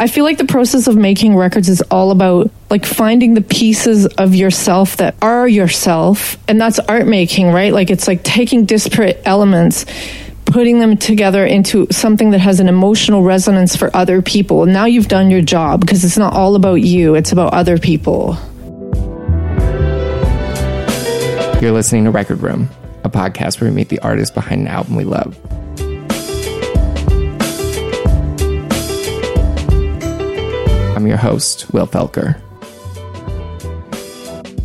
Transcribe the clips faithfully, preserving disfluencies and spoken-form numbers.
I feel like the process of making records is all about like finding the pieces of yourself that are yourself. And that's art making, right? Like it's like taking disparate elements, putting them together into something that has an emotional resonance for other people. Now you've done your job because it's not all about you. It's about other people. You're listening to Record Room, a podcast where we meet the artist behind an album we love. I'm your host, Will Felker.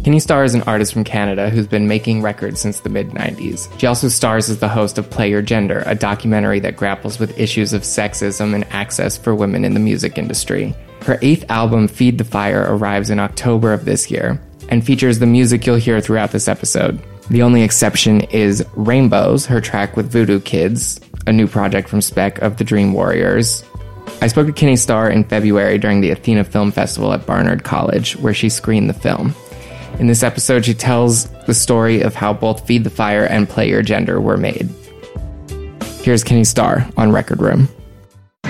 Kinnie Starr is an artist from Canada who's been making records since the mid nineties. She also stars as the host of Play Your Gender, a documentary that grapples with issues of sexism and access for women in the music industry. Her eighth album, Feed the Fire, arrives in October of this year and features the music you'll hear throughout this episode. The only exception is Rainbows, her track with Voodoo Kids, a new project from Spec of the Dream Warriors. I spoke to Kinnie Starr in February during the Athena Film Festival at Barnard College, where she screened the film. In this episode, she tells the story of how both Feed the Fire and Play Your Gender were made. Here's Kinnie Starr on Record Room. Go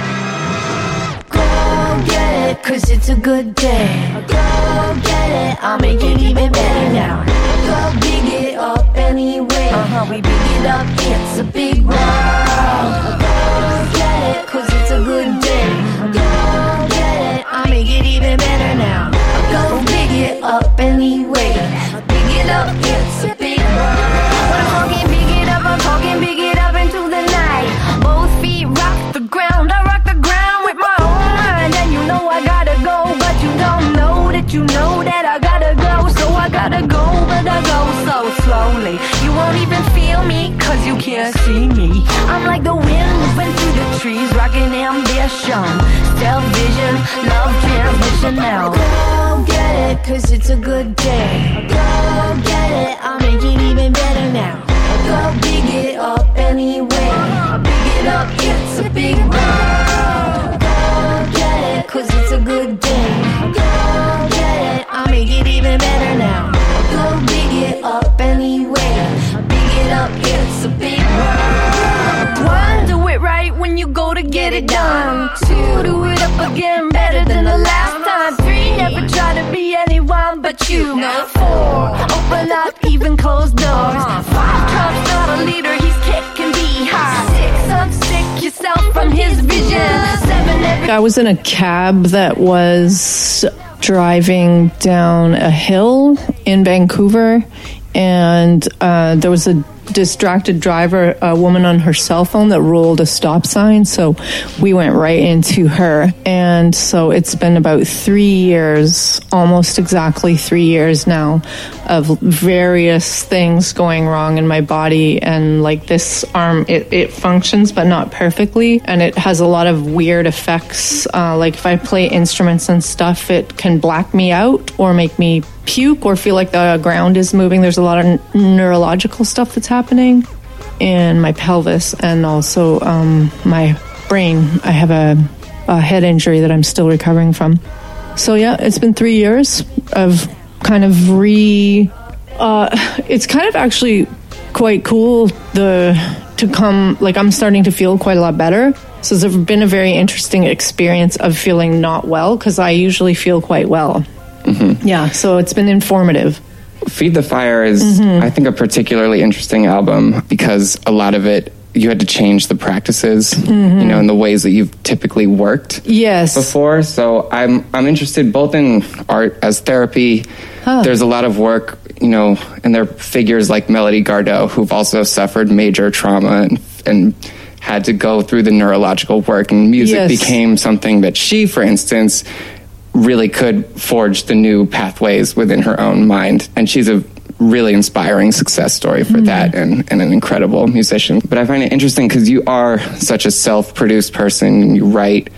get it, cause it's a good day. Go get it, I'll make it even better now. Go big it up anyway. Uh-huh, we big it up, it's a big world. Go get it, cause it's a good day. Up anyway, big it up, it's a big world. When I'm talking big it up, I'm talking big it up into the night. Both feet rock the ground, I rock the ground with my own mind. And you know I gotta go, but you don't know that you know that I gotta go. So I gotta go, but I go so slowly. You won't even feel me, cause you can't see me. I'm like the wind moving through the trees, rocking ambition, self-vision, love transmission now. Cause it's a good day. Go get it, I'll make it even better now. Go big it up anyway. Big it up, it's a big world. Go get it, cause it's a good day. Go get it, I'll make it even better now. Go big it up anyway. Big it up, it's a big world. One, do it right when you go to get it done. Two, do it up again, better than the last time. Never try to be anyone but you. Four, open up, even closed doors. Five, Trump's not a leader, he's kicking behind. Six, unstick yourself from his vision. Seven, every- I was in a cab that was driving down a hill in Vancouver, and uh, there was a distracted driver, a woman on her cell phone that rolled a stop sign, so we went right into her. And so it's been about three years, almost exactly three years now, of various things going wrong in my body. And like this arm, it, it functions but not perfectly, and it has a lot of weird effects. Uh, like if I play instruments and stuff, it can black me out or make me puke or feel like the ground is moving. There's a lot of n- neurological stuff that's happening in my pelvis, and also um, my brain. I have a, a head injury that I'm still recovering from. So yeah, it's been three years of kind of re... Uh, it's kind of actually quite cool the to come... Like, I'm starting to feel quite a lot better. So it's been a very interesting experience of feeling not well, because I usually feel quite well. Mm-hmm. Yeah, so it's been informative. Feed the Fire is, mm-hmm. I think, a particularly interesting album because a lot of it, you had to change the practices, mm-hmm. you know, in the ways that you've typically worked yes. before. So I'm I'm interested both in art as therapy. Huh. There's a lot of work, you know, and there are figures like Melody Gardot who've also suffered major trauma and, and had to go through the neurological work. And music yes. became something that she, for instance, really could forge the new pathways within her own mind. And she's a really inspiring success story for mm-hmm. that and, and an incredible musician. But I find it interesting because you are such a self-produced person, and you write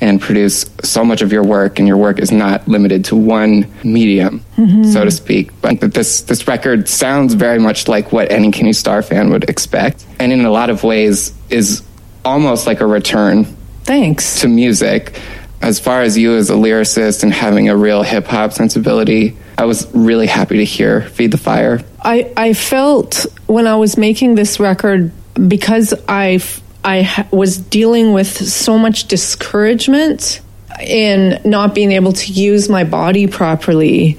and produce so much of your work, and your work is not limited to one medium, mm-hmm. so to speak. But this this record sounds very much like what any Kinnie Starr fan would expect, and in a lot of ways is almost like a return Thanks. to music. As far as you as a lyricist and having a real hip-hop sensibility, I was really happy to hear Feed the Fire. I, I felt when I was making this record, because I, I was dealing with so much discouragement in not being able to use my body properly.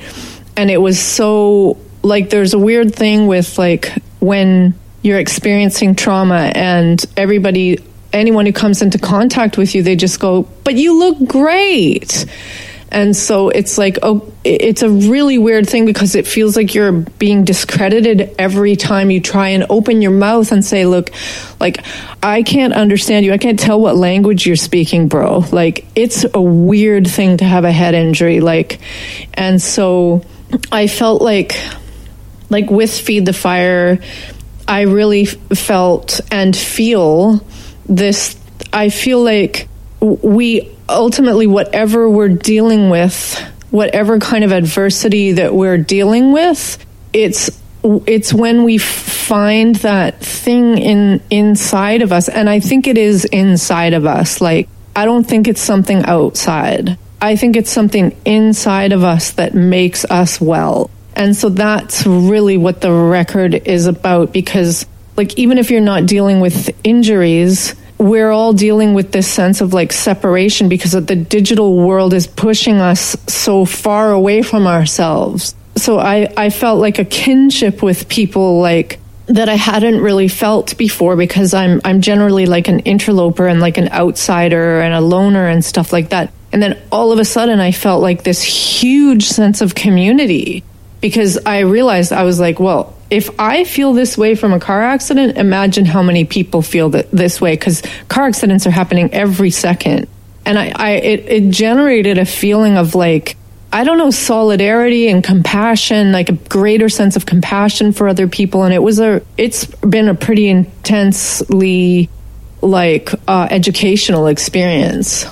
And it was so, like, there's a weird thing with, like, when you're experiencing trauma and everybody, anyone who comes into contact with you, they just go, but you look great. And so it's like, oh, it's a really weird thing because it feels like you're being discredited every time you try and open your mouth and say, look, like, I can't understand you. I can't tell what language you're speaking, bro. Like, it's a weird thing to have a head injury. Like, and so I felt like, like with Feed the Fire, I really felt and feel this, I feel like we ultimately, whatever we're dealing with, whatever kind of adversity that we're dealing with, it's it's when we find that thing in inside of us. And I think it is inside of us. Like, I don't think it's something outside. I think it's something inside of us that makes us well. And so that's really what the record is about, because, like, even if you're not dealing with injuries, we're all dealing with this sense of, like, separation because the digital world is pushing us so far away from ourselves. So I, I felt like a kinship with people, like, that I hadn't really felt before, because I'm I'm generally like an interloper and like an outsider and a loner and stuff like that. And then all of a sudden I felt like this huge sense of community, because I realized, I was like, well, if I feel this way from a car accident, imagine how many people feel that this way, because car accidents are happening every second. And I, I it, it generated a feeling of, like, I don't know, solidarity and compassion, like a greater sense of compassion for other people. And it was a, it's been a pretty intensely, like, uh, educational experience.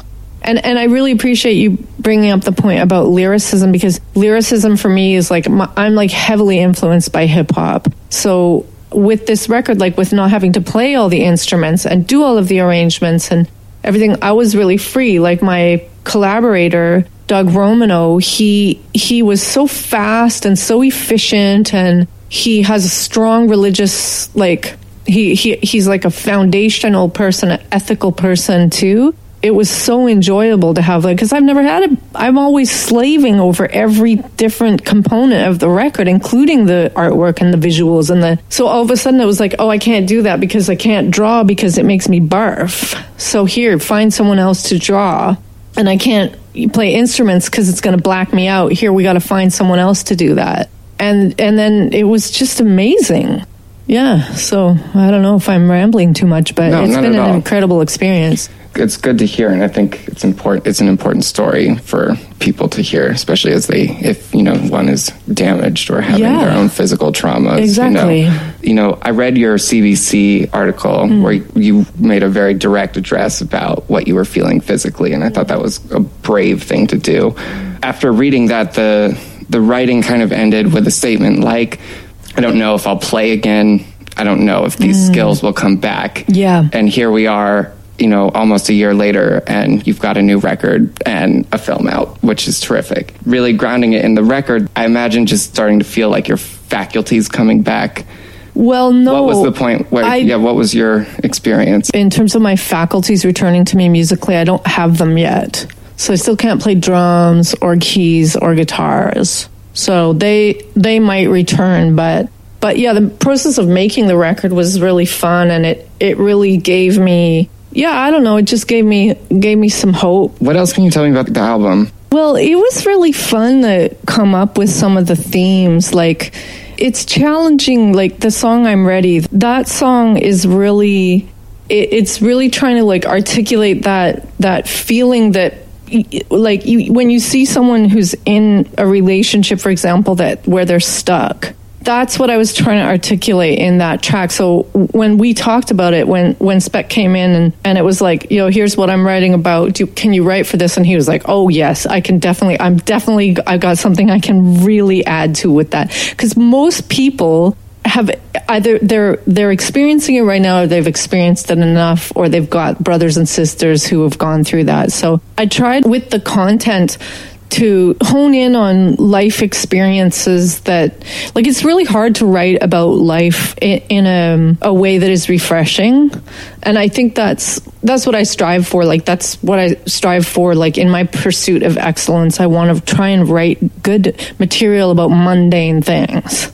And and I really appreciate you bringing up the point about lyricism, because lyricism for me is like, my, I'm like heavily influenced by hip hop. So with this record, like with not having to play all the instruments and do all of the arrangements and everything, I was really free. Like my collaborator, Doug Romano, he he was so fast and so efficient, and he has a strong religious, like he, he he's like a foundational person, an ethical person too. It was so enjoyable to have, like, because I've never had it. I'm always slaving over every different component of the record, including the artwork and the visuals. And the so all of a sudden it was like, oh, I can't do that because I can't draw because it makes me barf. So here, find someone else to draw. And I can't play instruments because it's going to black me out. Here, we got to find someone else to do that. And and then it was just amazing. Yeah, so I don't know if I'm rambling too much, but no, it's been an incredible experience. It's good to hear, and I think it's important. It's an important story for people to hear, especially as they, if you know, one is damaged or having yeah. their own physical traumas. Exactly. You know, you know I read your C B C article mm. where you made a very direct address about what you were feeling physically, and I thought that was a brave thing to do. After reading that, the the writing kind of ended with a statement like, "I don't know if I'll play again. I don't know if these mm. skills will come back." Yeah. And here we are, you know, almost a year later, and you've got a new record and a film out, which is terrific. Really grounding it in the record, I imagine just starting to feel like your faculties coming back. Well, no. What was the point? Where, I, yeah, what was your experience? In terms of my faculties returning to me musically, I don't have them yet. So I still can't play drums or keys or guitars. So they they might return, but but yeah, the process of making the record was really fun, and it, it really gave me... Yeah, I don't know. It just gave me gave me some hope. What else can you tell me about the album? Well, it was really fun to come up with some of the themes. Like, it's challenging. Like, the song I'm Ready, that song is really, it, it's really trying to, like, articulate that that feeling that, like, you, when you see someone who's in a relationship, for example, that where they're stuck. That's what I was trying to articulate in that track. So when we talked about it, when, when Spec came in and, and it was like, you know, here's what I'm writing about. Do, can you write for this? And he was like, oh, yes, I can definitely. I'm definitely I've got something I can really add to with that. Because most people have either they're they're experiencing it right now, or they've experienced it enough, or they've got brothers and sisters who have gone through that. So I tried with the content to hone in on life experiences that, like, it's really hard to write about life in, in a, a way that is refreshing. And I think that's that's what I strive for. Like, that's what I strive for. Like, in my pursuit of excellence, I want to try and write good material about mundane things.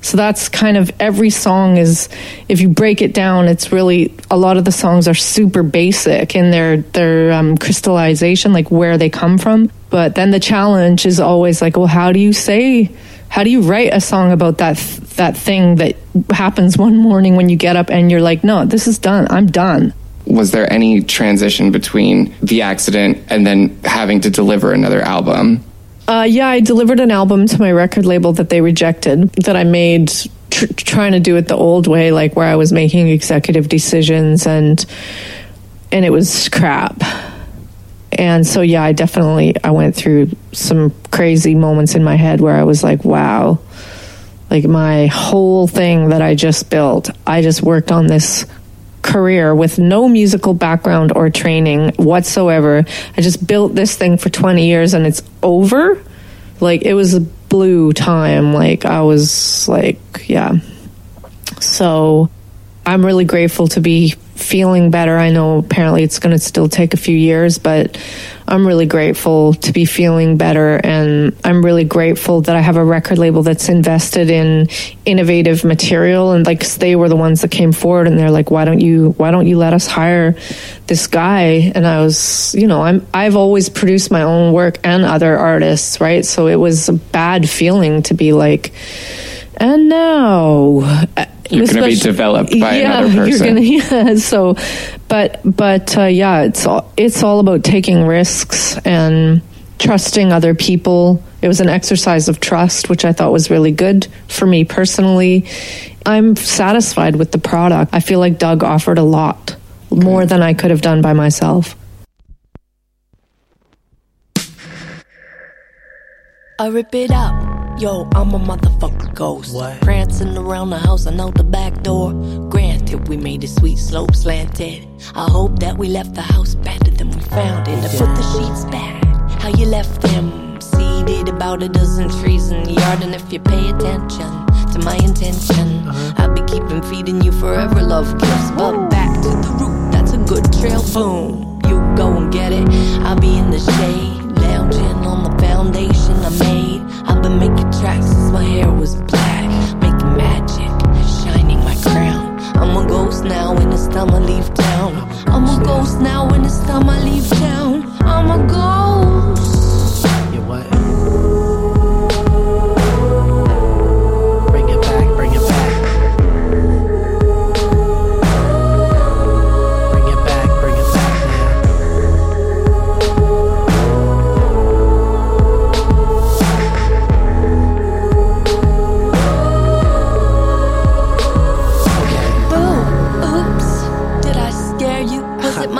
So that's kind of every song is, if you break it down, it's really, a lot of the songs are super basic in their, their um, crystallization, like where they come from. But then the challenge is always like, well, how do you say, how do you write a song about that th- that thing that happens one morning when you get up and you're like, no, this is done, I'm done. Was there any transition between the accident and then having to deliver another album? Uh, yeah, I delivered an album to my record label that they rejected, that I made tr- trying to do it the old way, like where I was making executive decisions, and and it was crap. And so, yeah, I definitely, I went through some crazy moments in my head where I was like, wow, like my whole thing that I just built, I just worked on this career with no musical background or training whatsoever. I just built this thing for twenty years and it's over? Like, it was a blue time. Like, I was like, yeah. So I'm really grateful to be feeling better. I know apparently it's going to still take a few years, but I'm really grateful to be feeling better, and I'm really grateful that I have a record label that's invested in innovative material, and like, they were the ones that came forward and they're like, why don't you why don't you let us hire this guy? And I was, you know, I'm I've always produced my own work and other artists, right? So it was a bad feeling to be like, and now you're going to be developed by yeah, another person. You're gonna, yeah, so, but but uh, yeah, it's all, it's all about taking risks and trusting other people. It was an exercise of trust, which I thought was really good for me personally. I'm satisfied with the product. I feel like Doug offered a lot, okay, more than I could have done by myself. I rip it up. Yo, I'm a motherfucking ghost. What? Prancing around the house and out the back door. Granted, we made a sweet slope slanted. I hope that we left the house better than we found it. I put the sheets back how you left them, seeded about a dozen trees in the yard. And if you pay attention to my intention, I'll be keeping feeding you forever love gifts. But back to the root, that's a good trail. Boom, you go and get it. I'll be in the shade, lounging on the foundation I made. I've been making tracks since my hair was black, making magic, shining my crown. I'm a ghost now and it's time I leave town. I'm a ghost now and it's time I leave town. I'm a ghost. You what? Bring it back, bring it back. Bring it back, bring it back now.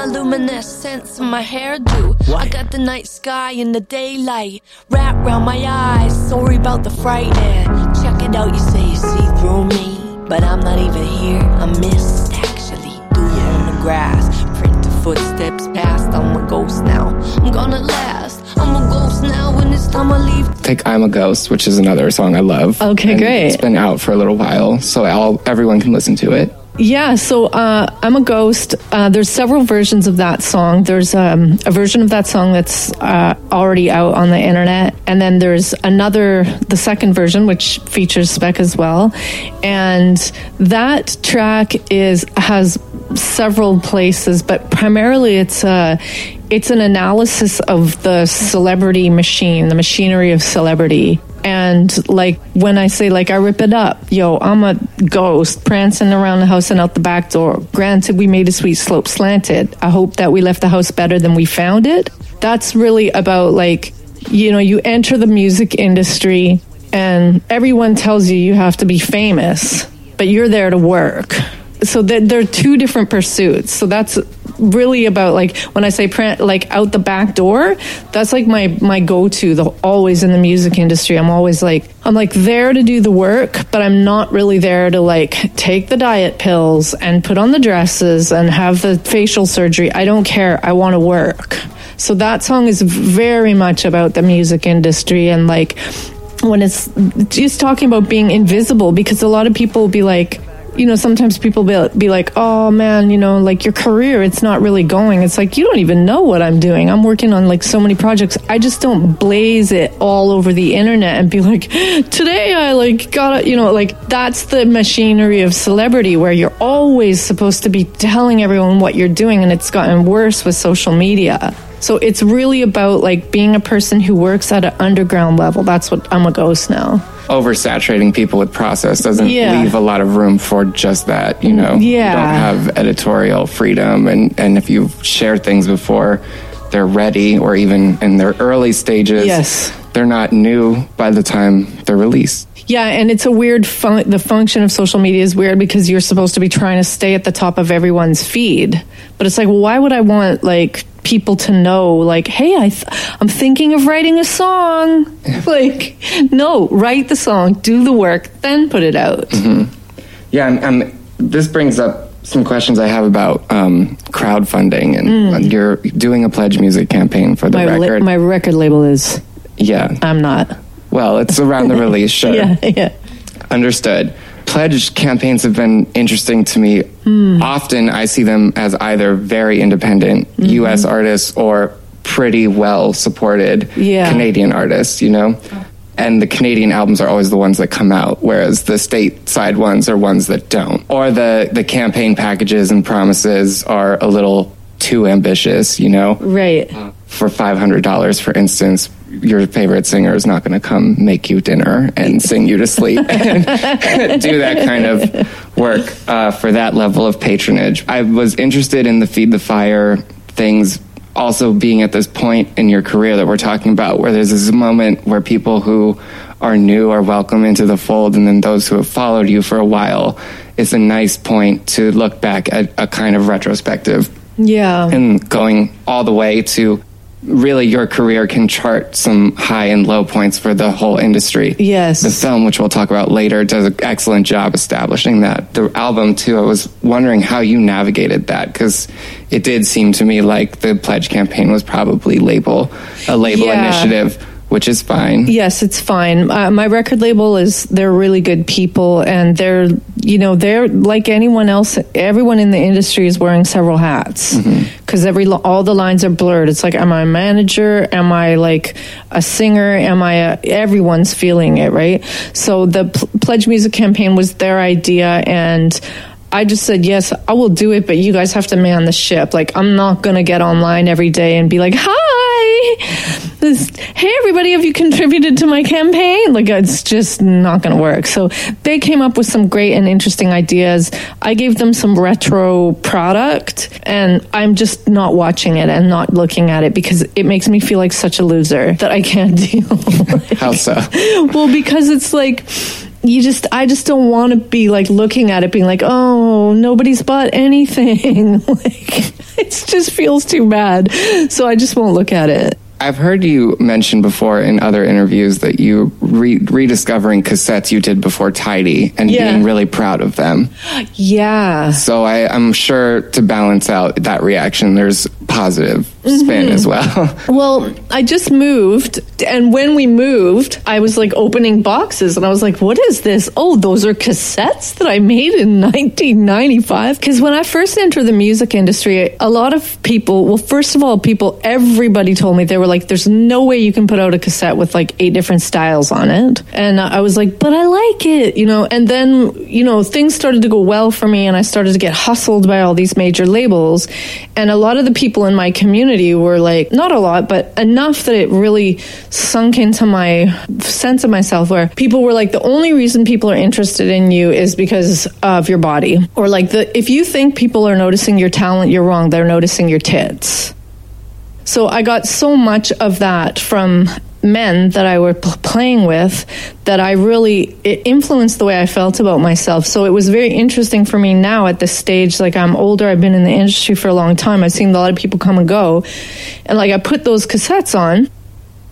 Luminescence in my hairdo. What? I got the night sky and the daylight wrapped round my eyes. Sorry about the fright there. Check it out, you say you see through me, but I'm not even here. I missed actually. Do you on the grass? Print the footsteps past. I'm a ghost now. I'm gonna last. I'm a ghost now, and it's time I leave. Take "I'm a Ghost," which is another song I love. Okay, and great. It's been out for a little while, so all everyone can listen to it. Yeah, so uh, I'm a Ghost. Uh, there's several versions of that song. There's um, a version of that song that's uh, already out on the internet. And then there's another, the second version, which features Spec as well. And that track is has several places, but primarily it's a... It's an analysis of the celebrity machine, the machinery of celebrity. And like when I say like I rip it up, yo, I'm a ghost prancing around the house and out the back door. Granted, we made a sweet slope slanted. I hope that we left the house better than we found it. That's really about like, you know, you enter the music industry and everyone tells you you have to be famous, but you're there to work. So there are two different pursuits. So that's really about like when I say print, like out the back door, that's like my my go-to the always in the music industry. I'm always like I'm like there to do the work, but I'm not really there to like take the diet pills and put on the dresses and have the facial surgery. I don't care. I want to work. So that song is very much about the music industry, and like when it's just talking about being invisible, because a lot of people will be like, you know, sometimes people be, be like, oh man, you know, like your career, it's not really going. It's like, you don't even know what I'm doing. I'm working on like so many projects. I just don't blaze it all over the internet and be like, today I like got it, you know, like that's the machinery of celebrity where you're always supposed to be telling everyone what you're doing. And it's gotten worse with social media. So it's really about like being a person who works at an underground level. That's what I'm a ghost now. Oversaturating people with process doesn't yeah. leave a lot of room for just that, you know. Yeah. You don't have editorial freedom, and, and if you've shared things before, they're ready, or even in their early stages, yes. they're not new by the time they're released. Yeah, and it's a weird, fun- the function of social media is weird because you're supposed to be trying to stay at the top of everyone's feed. But it's like, well, why would I want, like, people to know, like, hey, I th- I'm thinking of writing a song. Like, no, write the song, do the work, then put it out. Mm-hmm. Yeah, and, and this brings up some questions I have about um, crowdfunding, and mm. you're doing a Pledge Music campaign for the my record. La- my record label is... Yeah. I'm not. Well, it's around the release, sure. Yeah, yeah. Understood. Pledge campaigns have been interesting to me. Mm. Often I see them as either very independent mm-hmm. U S artists or pretty well supported yeah. Canadian artists, you know? And the Canadian albums are always the ones that come out, whereas the stateside ones are ones that don't. Or the, the campaign packages and promises are a little too ambitious, you know? Right. For five hundred dollars, for instance, your favorite singer is not going to come make you dinner and sing you to sleep and do that kind of work uh, for that level of patronage. I was interested in the Feed the Fire things also being at this point in your career that we're talking about, where there's this moment where people who are new are welcome into the fold, and then those who have followed you for a while, it's a nice point to look back at a kind of retrospective. Yeah. And going all the way to... Really, your career can chart some high and low points for the whole industry. Yes. The film, which we'll talk about later, does an excellent job establishing that. The album, too, I was wondering how you navigated that, because it did seem to me like the Pledge campaign was probably label a label yeah. initiative, which is fine. Yes, it's fine. Uh, my record label is, they're really good people, and they're, you know, they're like anyone else. Everyone in the industry is wearing several hats because mm-hmm. every all the lines are blurred. It's like, am I a manager? Am I like a singer? Am I a, everyone's feeling it, right? So the P- Pledge Music campaign was their idea, and I just said, yes, I will do it, but you guys have to man the ship. Like, I'm not going to get online every day and be like, hi, this, hey, everybody, have you contributed to my campaign? Like, it's just not going to work. So they came up with some great and interesting ideas. I gave them some retro product, and I'm just not watching it and not looking at it because it makes me feel like such a loser that I can't deal with. How so? Well, because it's like... You just, I just don't want to be like looking at it being like, oh, nobody's bought anything. Like, it just feels too bad. So I just won't look at it. I've heard you mention before in other interviews that you re- rediscovering cassettes you did before Tidy and yeah. being really proud of them. Yeah. So I, I'm sure to balance out that reaction, there's positive mm-hmm. spin as well. Well, I just moved, and when we moved, I was like opening boxes, and I was like, what is this? Oh, those are cassettes that I made in nineteen ninety-five. Because when I first entered the music industry, a lot of people, well, first of all, people, everybody told me they were like, there's no way you can put out a cassette with like eight different styles on it. And I was like, but I like it, you know. And then, you know, things started to go well for me, and I started to get hustled by all these major labels. And a lot of the people in my community were like, not a lot, but enough that it really sunk into my sense of myself, where people were like, the only reason people are interested in you is because of your body. Or like, the if you think people are noticing your talent, you're wrong. They're noticing your tits. So I got so much of that from men that I were p- playing with that I really, it influenced the way I felt about myself. So it was very interesting for me now at this stage. Like, I'm older, I've been in the industry for a long time. I've seen a lot of people come and go. And like, I put those cassettes on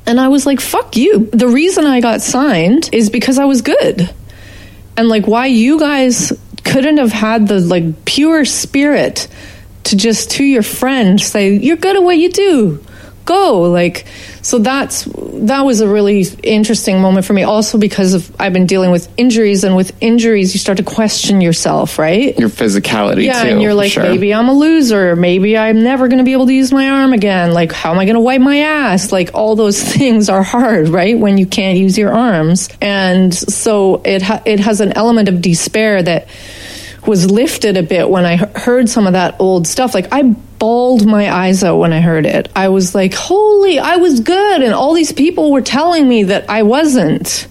and I was like, fuck you. The reason I got signed is because I was good. And like, why you guys couldn't have had the like pure spirit to just to your friend say, you're good at what you do. go. Like, so that's, that was a really interesting moment for me, also because of, I've been dealing with injuries, and with injuries, you start to question yourself, right? Your physicality, yeah, too. Yeah, and you're like, sure, maybe I'm a loser. Maybe I'm never going to be able to use my arm again. Like, how am I going to wipe my ass? Like, all those things are hard, right, when you can't use your arms. And so it ha- it has an element of despair that was lifted a bit when I heard some of that old stuff. Like, I bawled my eyes out when I heard it. I was like, holy, I was good, and all these people were telling me that I wasn't.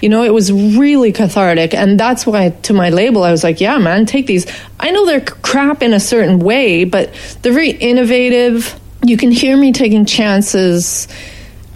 You know, it was really cathartic, and that's why, to my label, I was like, yeah, man, take these. I know they're crap in a certain way, but they're very innovative. You can hear me taking chances.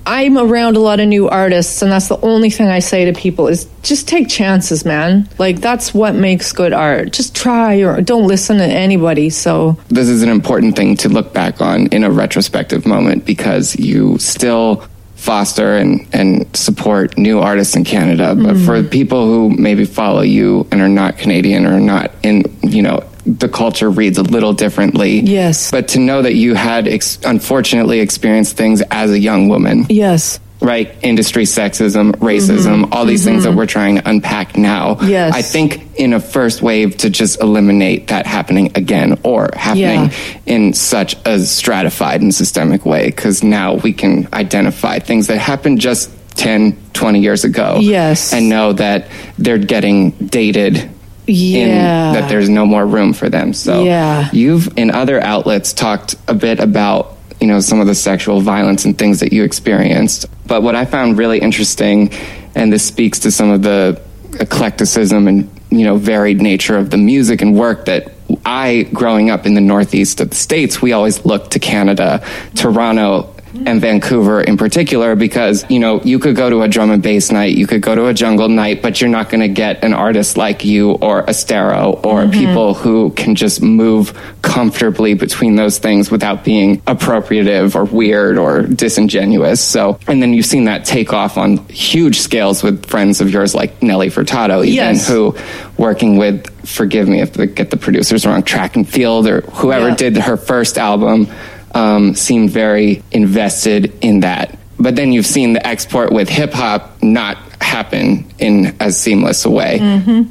I'm around a lot of new artists, and that's the only thing I say to people is just take chances, man. Like, that's what makes good art. Just try, or don't listen to anybody. So this is an important thing to look back on in a retrospective moment, because you still foster and, and support new artists in Canada. But mm-hmm. for people who maybe follow you and are not Canadian or not in, you know, the culture reads a little differently. Yes. But to know that you had ex- unfortunately experienced things as a young woman. Yes. Right? Industry sexism, racism, mm-hmm. all these mm-hmm. things that we're trying to unpack now. Yes. I think in a first wave to just eliminate that happening again, or happening yeah. in such a stratified and systemic way, because now we can identify things that happened just ten, twenty years ago. Yes. And know that they're getting dated. Yeah. In that there's no more room for them. So yeah. you've, in other outlets, talked a bit about, you know, some of the sexual violence and things that you experienced. But what I found really interesting, and this speaks to some of the eclecticism and, you know, varied nature of the music and work that I, growing up in the Northeast of the States, we always looked to Canada, Toronto, and Vancouver in particular, because, you know, you could go to a drum and bass night, you could go to a jungle night, but you're not going to get an artist like you or Estero or mm-hmm. people who can just move comfortably between those things without being appropriative or weird or disingenuous. So, and then you've seen that take off on huge scales with friends of yours like Nelly Furtado, even yes. who working with, forgive me if they get the producers wrong, Track and Field or whoever yeah. did her first album. Um, seemed very invested in that. But then you've seen the export with hip-hop not happen in as seamless a way. Mm-hmm.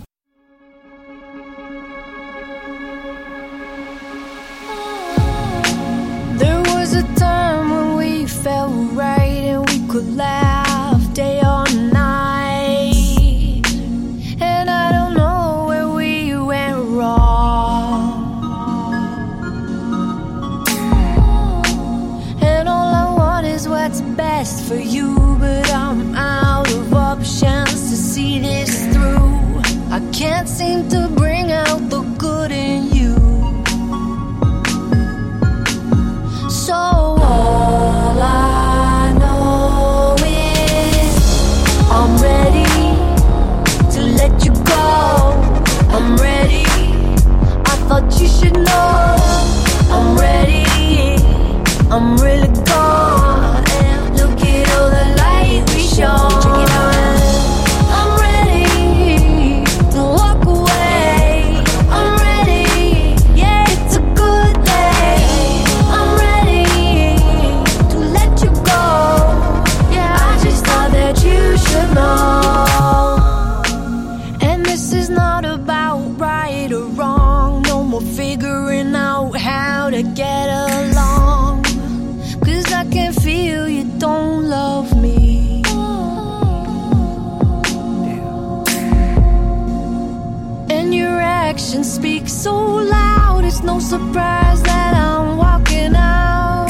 There was a time when we felt right and we could laugh day or night. And I don't know where we went wrong. What's best for you, but I'm out of options to see this through. I can't seem to bring out the good in you. So all I know is I'm ready to let you go. I'm ready, I thought you should know. I'm ready, I'm really gone. Check it out. I'm ready to walk away. I'm ready, yeah, it's a good day. I'm ready to let you go. Yeah, I just thought that you should know. And this is not about right or wrong. No more figuring out how to get along. Cause I can feel you don't love me. Speak so loud, it's no surprise that I'm walking out.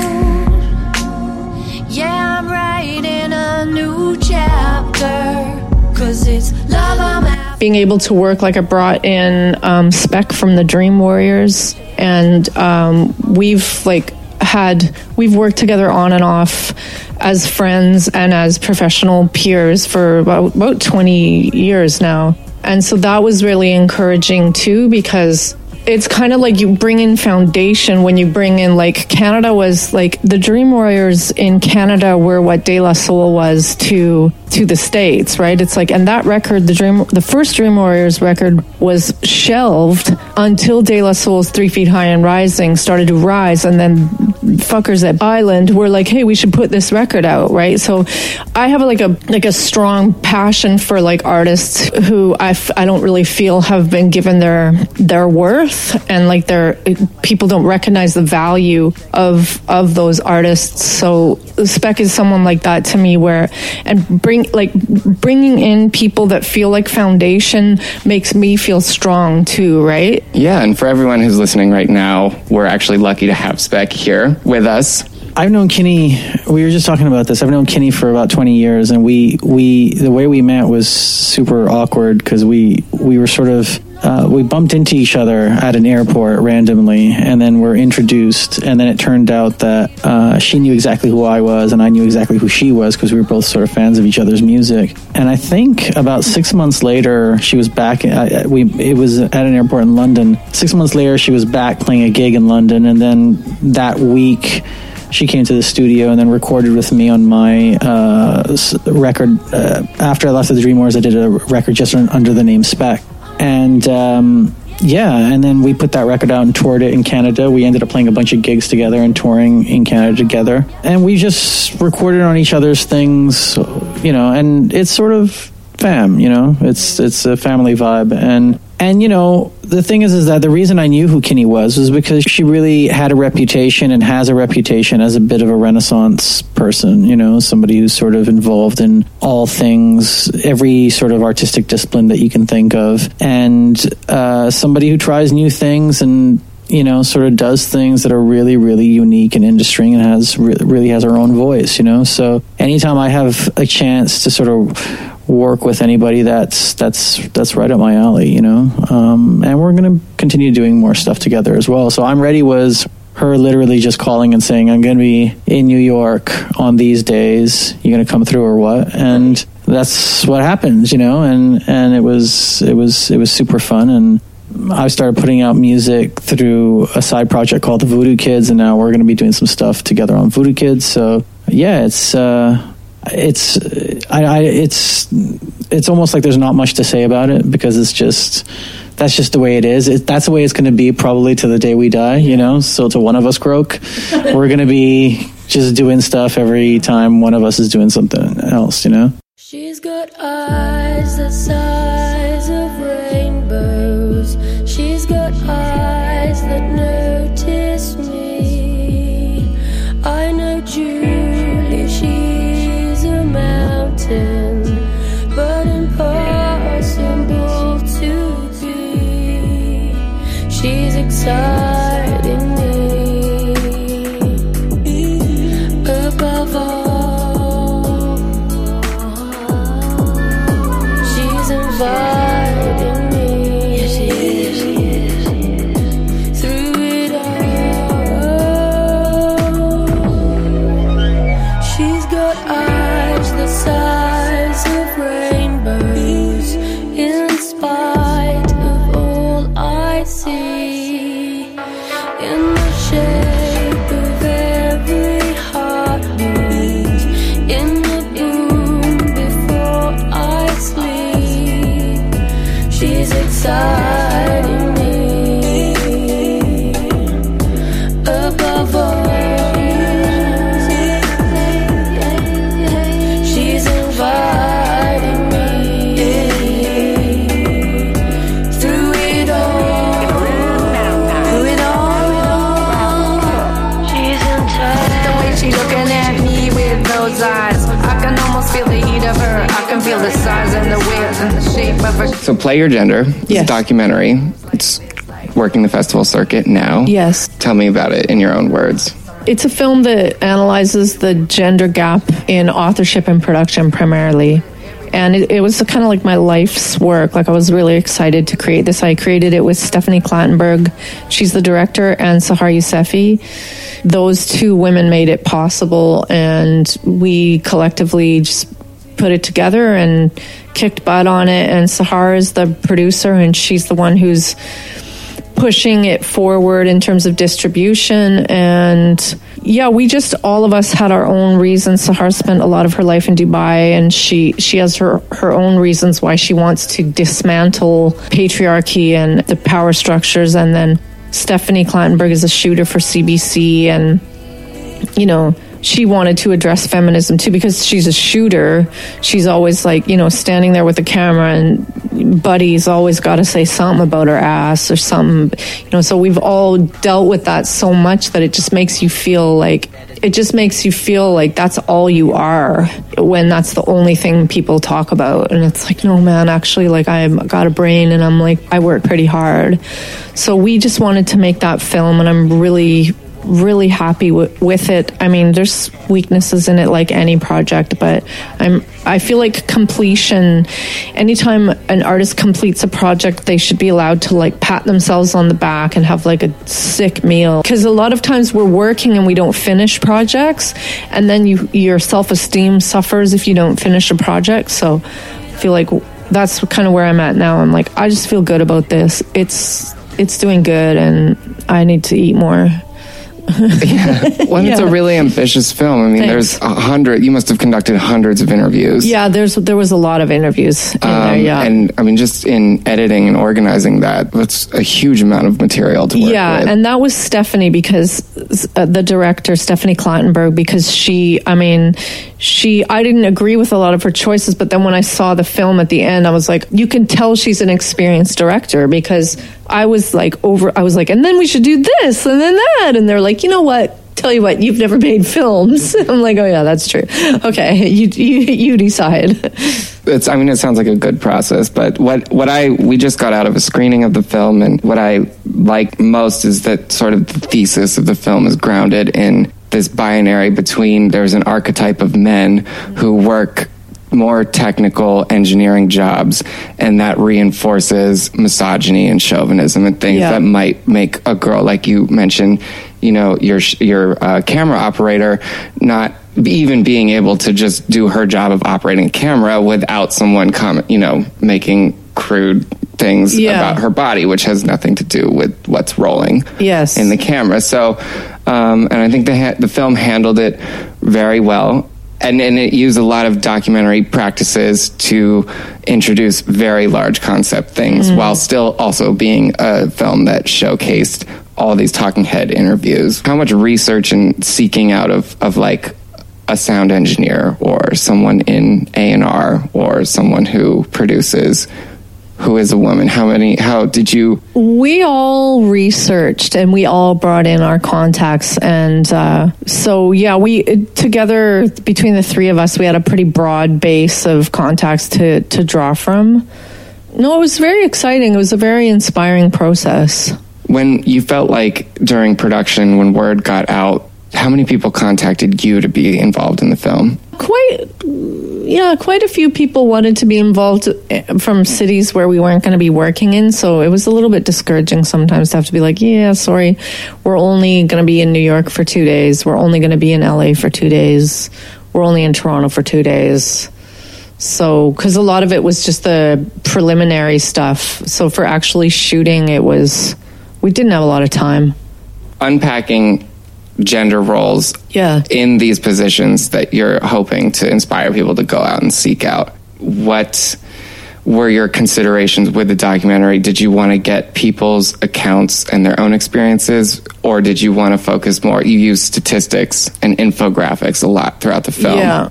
Yeah, I'm writing a new chapter, cause it's love I'm after. Being able to work, like I brought in um, Spec from the Dream Warriors, and um, we've like had, we've worked together on and off as friends and as professional peers for about, about twenty years now. And so that was really encouraging too, because it's kind of like you bring in foundation when you bring in, like, Canada was like, the Dream Warriors in Canada were what De La Soul was to to the States, right? It's like, and that record, the Dream, the first Dream Warriors record was shelved until De La Soul's Three Feet High and Rising started to rise, and then fuckers at Island were like, hey, we should put this record out, right? So I have like a like a strong passion for like artists who I, f- I don't really feel have been given their their worth, and like their people don't recognize the value of of those artists. So Spec is someone like that to me, where and bring like bringing in people that feel like foundation makes me feel strong too, right? Yeah, and for everyone who's listening right now, we're actually lucky to have Spec here with us. I've known Kinnie, we were just talking about this, I've known Kinnie for about twenty years, and we, we the way we met was super awkward, because we, we were sort of, uh, we bumped into each other at an airport randomly, and then were introduced, and then it turned out that uh, she knew exactly who I was, and I knew exactly who she was, because we were both sort of fans of each other's music. And I think about six months later, she was back, I, we it was at an airport in London, six months later she was back playing a gig in London, and then that week she came to the studio and then recorded with me on my uh, record. Uh, after I left the Dream Warriors, I did a record just under the name Spec. And um, yeah, and then we put that record out and toured it in Canada. We ended up playing a bunch of gigs together and touring in Canada together. And we just recorded on each other's things, you know, and it's sort of fam, you know, it's it's a family vibe. And And, you know, the thing is, is that the reason I knew who Kinnie was was because she really had a reputation and has a reputation as a bit of a Renaissance person, you know, somebody who's sort of involved in all things, every sort of artistic discipline that you can think of, and uh, somebody who tries new things and, you know, sort of does things that are really, really unique and industry, and has really has her own voice, you know. So anytime I have a chance to sort of work with anybody, that's that's that's right up my alley, you know. Um, and we're going to continue doing more stuff together as well. So I'm Ready was her literally just calling and saying, I'm going to be in New York on these days. You're going to come through or what? And that's what happens, you know. And and it was it was it was super fun. And I started putting out music through a side project called the Voodoo Kids, and now we're going to be doing some stuff together on Voodoo Kids. So yeah, it's. Uh, It's, I, I, it's, it's almost like there's not much to say about it, because it's just, that's just the way it is. It, that's the way it's going to be probably to the day we die, you know. So to one of us croak, we're going to be just doing stuff every time one of us is doing something else, you know. She's got eyes the size of rainbows. She's got eyes that notice me. I know Julie. She. But impossible to be. She's exciting me above all. She's inviting me. Yes, she is, she is, she is. Through it all. She's got eyes the size. So Play Your Gender is yes. a documentary. It's working the festival circuit now. Yes. Tell me about it in your own words. It's a film that analyzes the gender gap in authorship and production primarily. And it, it was kind of like my life's work. Like, I was really excited to create this. I created it with Stephanie Clattenburg. She's the director, and Sahar Yousefi. Those two women made it possible, and we collectively just put it together and kicked butt on it. And Sahar is the producer, and she's the one who's pushing it forward in terms of distribution. And yeah, we just, all of us had our own reasons. Sahar spent a lot of her life in Dubai, and she she has her her own reasons why she wants to dismantle patriarchy and the power structures. And then Stephanie Clattenburg is a shooter for C B C, and you know, she wanted to address feminism too, because she's a shooter. She's always like, you know, standing there with the camera, and Buddy's always got to say something about her ass or something, you know. So we've all dealt with that so much that it just makes you feel like, it just makes you feel like that's all you are when that's the only thing people talk about. And it's like, no, man, actually, like, I've got a brain and I'm like, I work pretty hard. So we just wanted to make that film, and I'm really... really happy w- with it. I mean, there's weaknesses in it like any project, but I'm I feel like completion, anytime an artist completes a project, they should be allowed to like pat themselves on the back and have like a sick meal, because a lot of times we're working and we don't finish projects, and then you your self-esteem suffers if you don't finish a project. So I feel like that's kind of where I'm at now. I'm like, I just feel good about this. It's it's doing good, and I need to eat more. Yeah. Well, yeah. It's a really ambitious film. I mean, Thanks. There's a hundred. You must have conducted hundreds of interviews. Yeah, there's there was a lot of interviews in um, there. Yeah, and I mean, just in editing and organizing that, that's a huge amount of material to work yeah, with. Yeah, and that was Stephanie, because uh, the director Stephanie Clattenburg, because she, I mean, she, I didn't agree with a lot of her choices, but then when I saw the film at the end, I was like, you can tell she's an experienced director, because I was like over, I was like, and then we should do this, and then that, and they're like, you know what? Tell you what, you've never made films. I'm like, oh yeah, that's true. Okay, you you, you decide. It's, I mean, it sounds like a good process, but what what I we just got out of a screening of the film, and what I like most is that sort of the thesis of the film is grounded in this binary between, there's an archetype of men who work more technical engineering jobs, and that reinforces misogyny and chauvinism and things yeah. that might make a girl, like you mentioned, you know, your your uh, camera operator not even being able to just do her job of operating a camera without someone comment, you know, making crude things yeah. about her body, which has nothing to do with what's rolling yes. in the camera. So, um, and I think the ha- the film handled it very well. And, and it used a lot of documentary practices to introduce very large concept things mm. while still also being a film that showcased all these talking head interviews. How much research and seeking out of, of like a sound engineer or someone in A and R or someone who produces, who is a woman? How many, how did you? We all researched, and we all brought in our contacts. And uh, so, yeah, we together, between the three of us, we had a pretty broad base of contacts to, to draw from. No, it was very exciting. It was a very inspiring process. When you felt like during production, when word got out, how many people contacted you to be involved in the film? Quite, yeah, quite a few people wanted to be involved from cities where we weren't going to be working in, so it was a little bit discouraging sometimes to have to be like, yeah, sorry, we're only going to be in New York for two days, we're only going to be in L A for two days, we're only in Toronto for two days. So, because a lot of it was just the preliminary stuff, so for actually shooting, it was, we didn't have a lot of time. Unpacking gender roles yeah. in these positions that you're hoping to inspire people to go out and seek out. What were your considerations with the documentary? Did you want to get people's accounts and their own experiences, or did you want to focus more? You use statistics and infographics a lot throughout the film, yeah.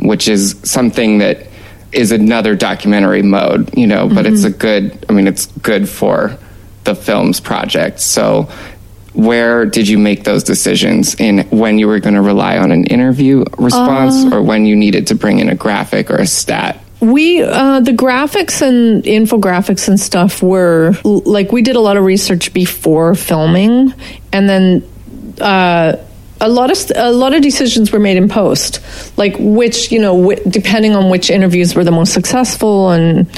which is something that is another documentary mode, you know, but mm-hmm. it's a good, I mean, it's good for the film's project. So where did you make those decisions in when you were going to rely on an interview response uh, or when you needed to bring in a graphic or a stat? We, uh, the graphics and infographics and stuff were, like, we did a lot of research before filming, and then uh, a lot of a lot of decisions were made in post, like which, you know, wh- depending on which interviews were the most successful and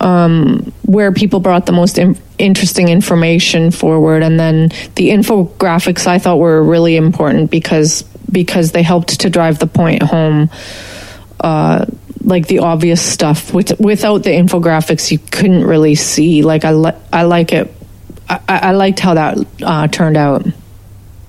um, where people brought the most in- interesting information forward. And then the infographics I thought were really important because because they helped to drive the point home, uh, like the obvious stuff. With, without the infographics, you couldn't really see. Like I li- I like it. I, I liked how that uh, turned out.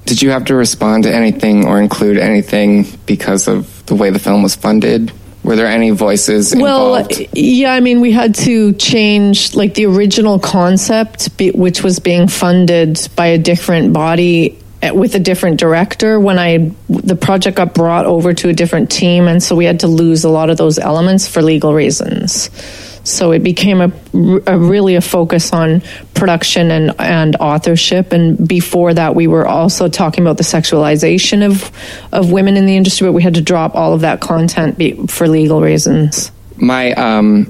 Did you have to respond to anything or include anything because of the way the film was funded? Were there any voices involved? Well, yeah, I mean, we had to change, like, the original concept, be, which was being funded by a different body, with a different director when I the project got brought over to a different team, and so we had to lose a lot of those elements for legal reasons. So it became a, a really a focus on production and, and authorship. And before that, we were also talking about the sexualization of of women in the industry, but we had to drop all of that content be, for legal reasons. My um,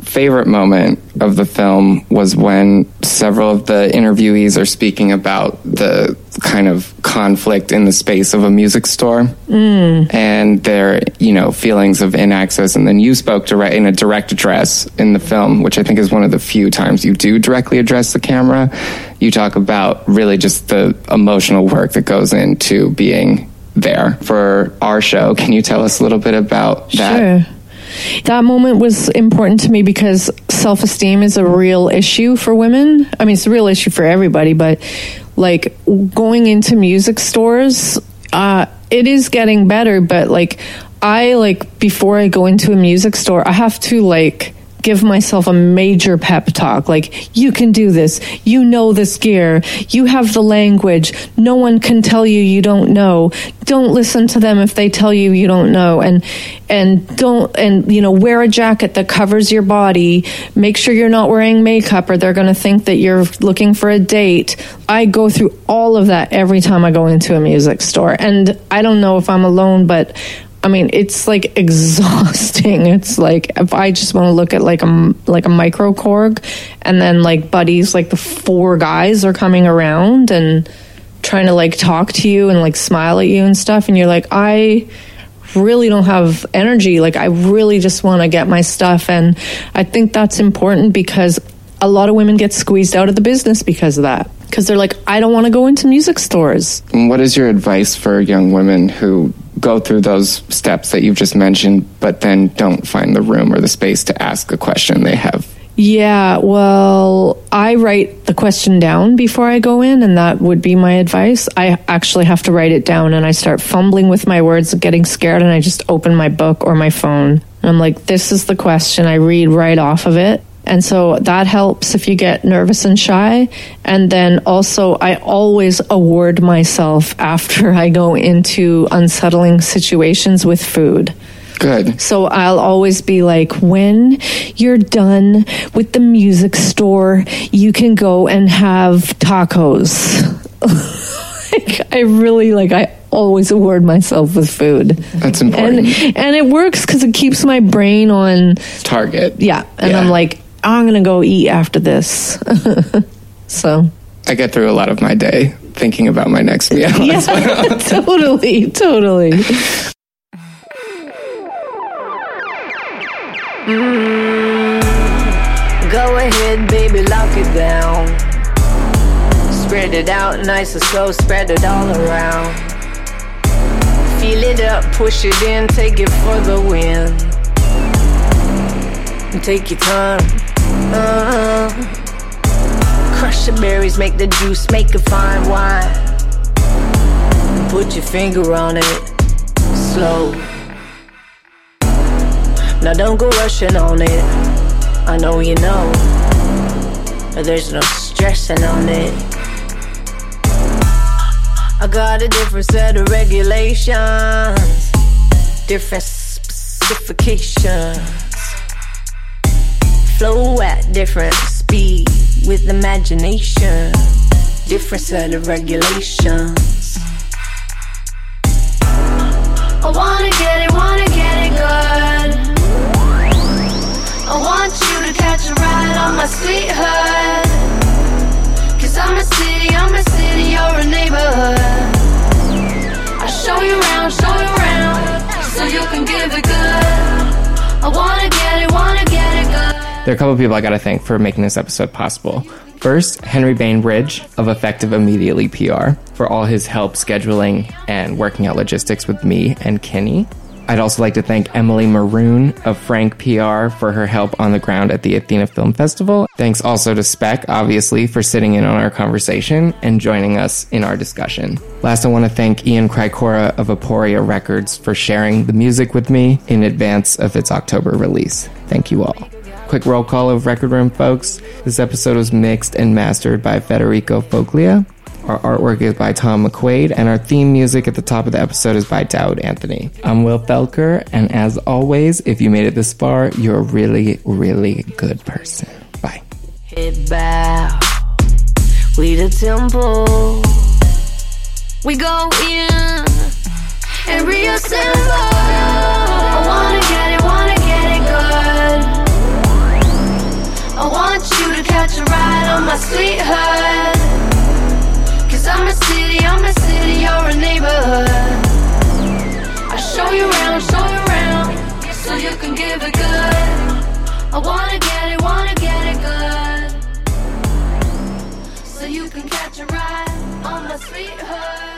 favorite moment of the film was when several of the interviewees are speaking about the kind of conflict in the space of a music store mm. and their, you know, feelings of inaccess. And then you spoke to in a direct address in the film, which I think is one of the few times you do directly address the camera. You talk about really just the emotional work that goes into being there for our show. Can you tell us a little bit about that? Sure. That moment was important to me because self-esteem is a real issue for women. I mean, it's a real issue for everybody, but like going into music stores, uh, it is getting better. But like I like before I go into a music store, I have to like give myself a major pep talk. Like, you can do this. You know this gear. You have the language. No one can tell you you don't know. Don't listen to them if they tell you you don't know. And and don't and you know wear a jacket that covers your body. Make sure you're not wearing makeup, or they're going to think that you're looking for a date. I go through all of that every time I go into a music store, and I don't know if I'm alone, but. I mean, it's like exhausting. It's like if I just want to look at like a like a micro Korg, and then like buddies, like the four guys are coming around and trying to like talk to you and like smile at you and stuff, and you're like, I really don't have energy. Like I really just want to get my stuff, and I think that's important because a lot of women get squeezed out of the business because of that. Because they're like, I don't want to go into music stores. And what is your advice for young women who go through those steps that you've just mentioned, but then don't find the room or the space to ask a question they have? Yeah, well, I write the question down before I go in, and that would be my advice. I actually have to write it down, and I start fumbling with my words and getting scared, and I just open my book or my phone. And I'm like, this is the question. I read right off of it. And so that helps if you get nervous and shy. And then also, I always award myself after I go into unsettling situations with food. Good. So I'll always be like, when you're done with the music store, you can go and have tacos. Like, I really like, I always award myself with food. That's important. And, and it works because it keeps my brain on target. Yeah. And yeah. I'm like, I'm going to go eat after this. So I get through a lot of my day thinking about my next meal. Yeah, totally, totally. Mm, go ahead, baby, lock it down. Spread it out nice and slow, spread it all around. Feel it up, push it in, take it for the win. Take your time. Uh-huh. Crush the berries, make the juice, make a fine wine. Put your finger on it, slow. Now don't go rushing on it, I know you know. There's no stressing on it. I got a different set of regulations, different specifications. Flow at different speeds. With imagination, different set of regulations. I wanna get it, wanna get it good. I want you to catch a ride on my sweet hood. Cause I'm a city, I'm a city, you're a neighborhood. I'll show you around, show you around, so you can give it good. I wanna get it, wanna get it good. There are a couple of people I gotta thank for making this episode possible. First, Henry Bainbridge of Effective Immediately P R for all his help scheduling and working out logistics with me and Kinnie. I'd also like to thank Emily Maroon of Frank P R for her help on the ground at the Athena Film Festival. Thanks also to Spec, obviously, for sitting in on our conversation and joining us in our discussion. Last, I want to thank Ian Krikora of Aporia Records for sharing the music with me in advance of its October release. Thank you all. Quick roll call of Record Room folks. This episode was mixed and mastered by Federico Foglia. Our artwork is by Tom McQuaid, and our theme music at the top of the episode is by Dawood Anthony. I'm Will Felker, and as always, if you made it this far, you're a really, really good person. Bye. Head bow, we the temple. We go in and reassemble. I wanna get it, wanna get it good. I want you to catch a ride on my sweetheart. I'm a city, I'm a city, you're a neighborhood. I show you around, show you around, so you can give it good. I wanna get it, wanna get it good, so you can catch a ride on my sweetheart.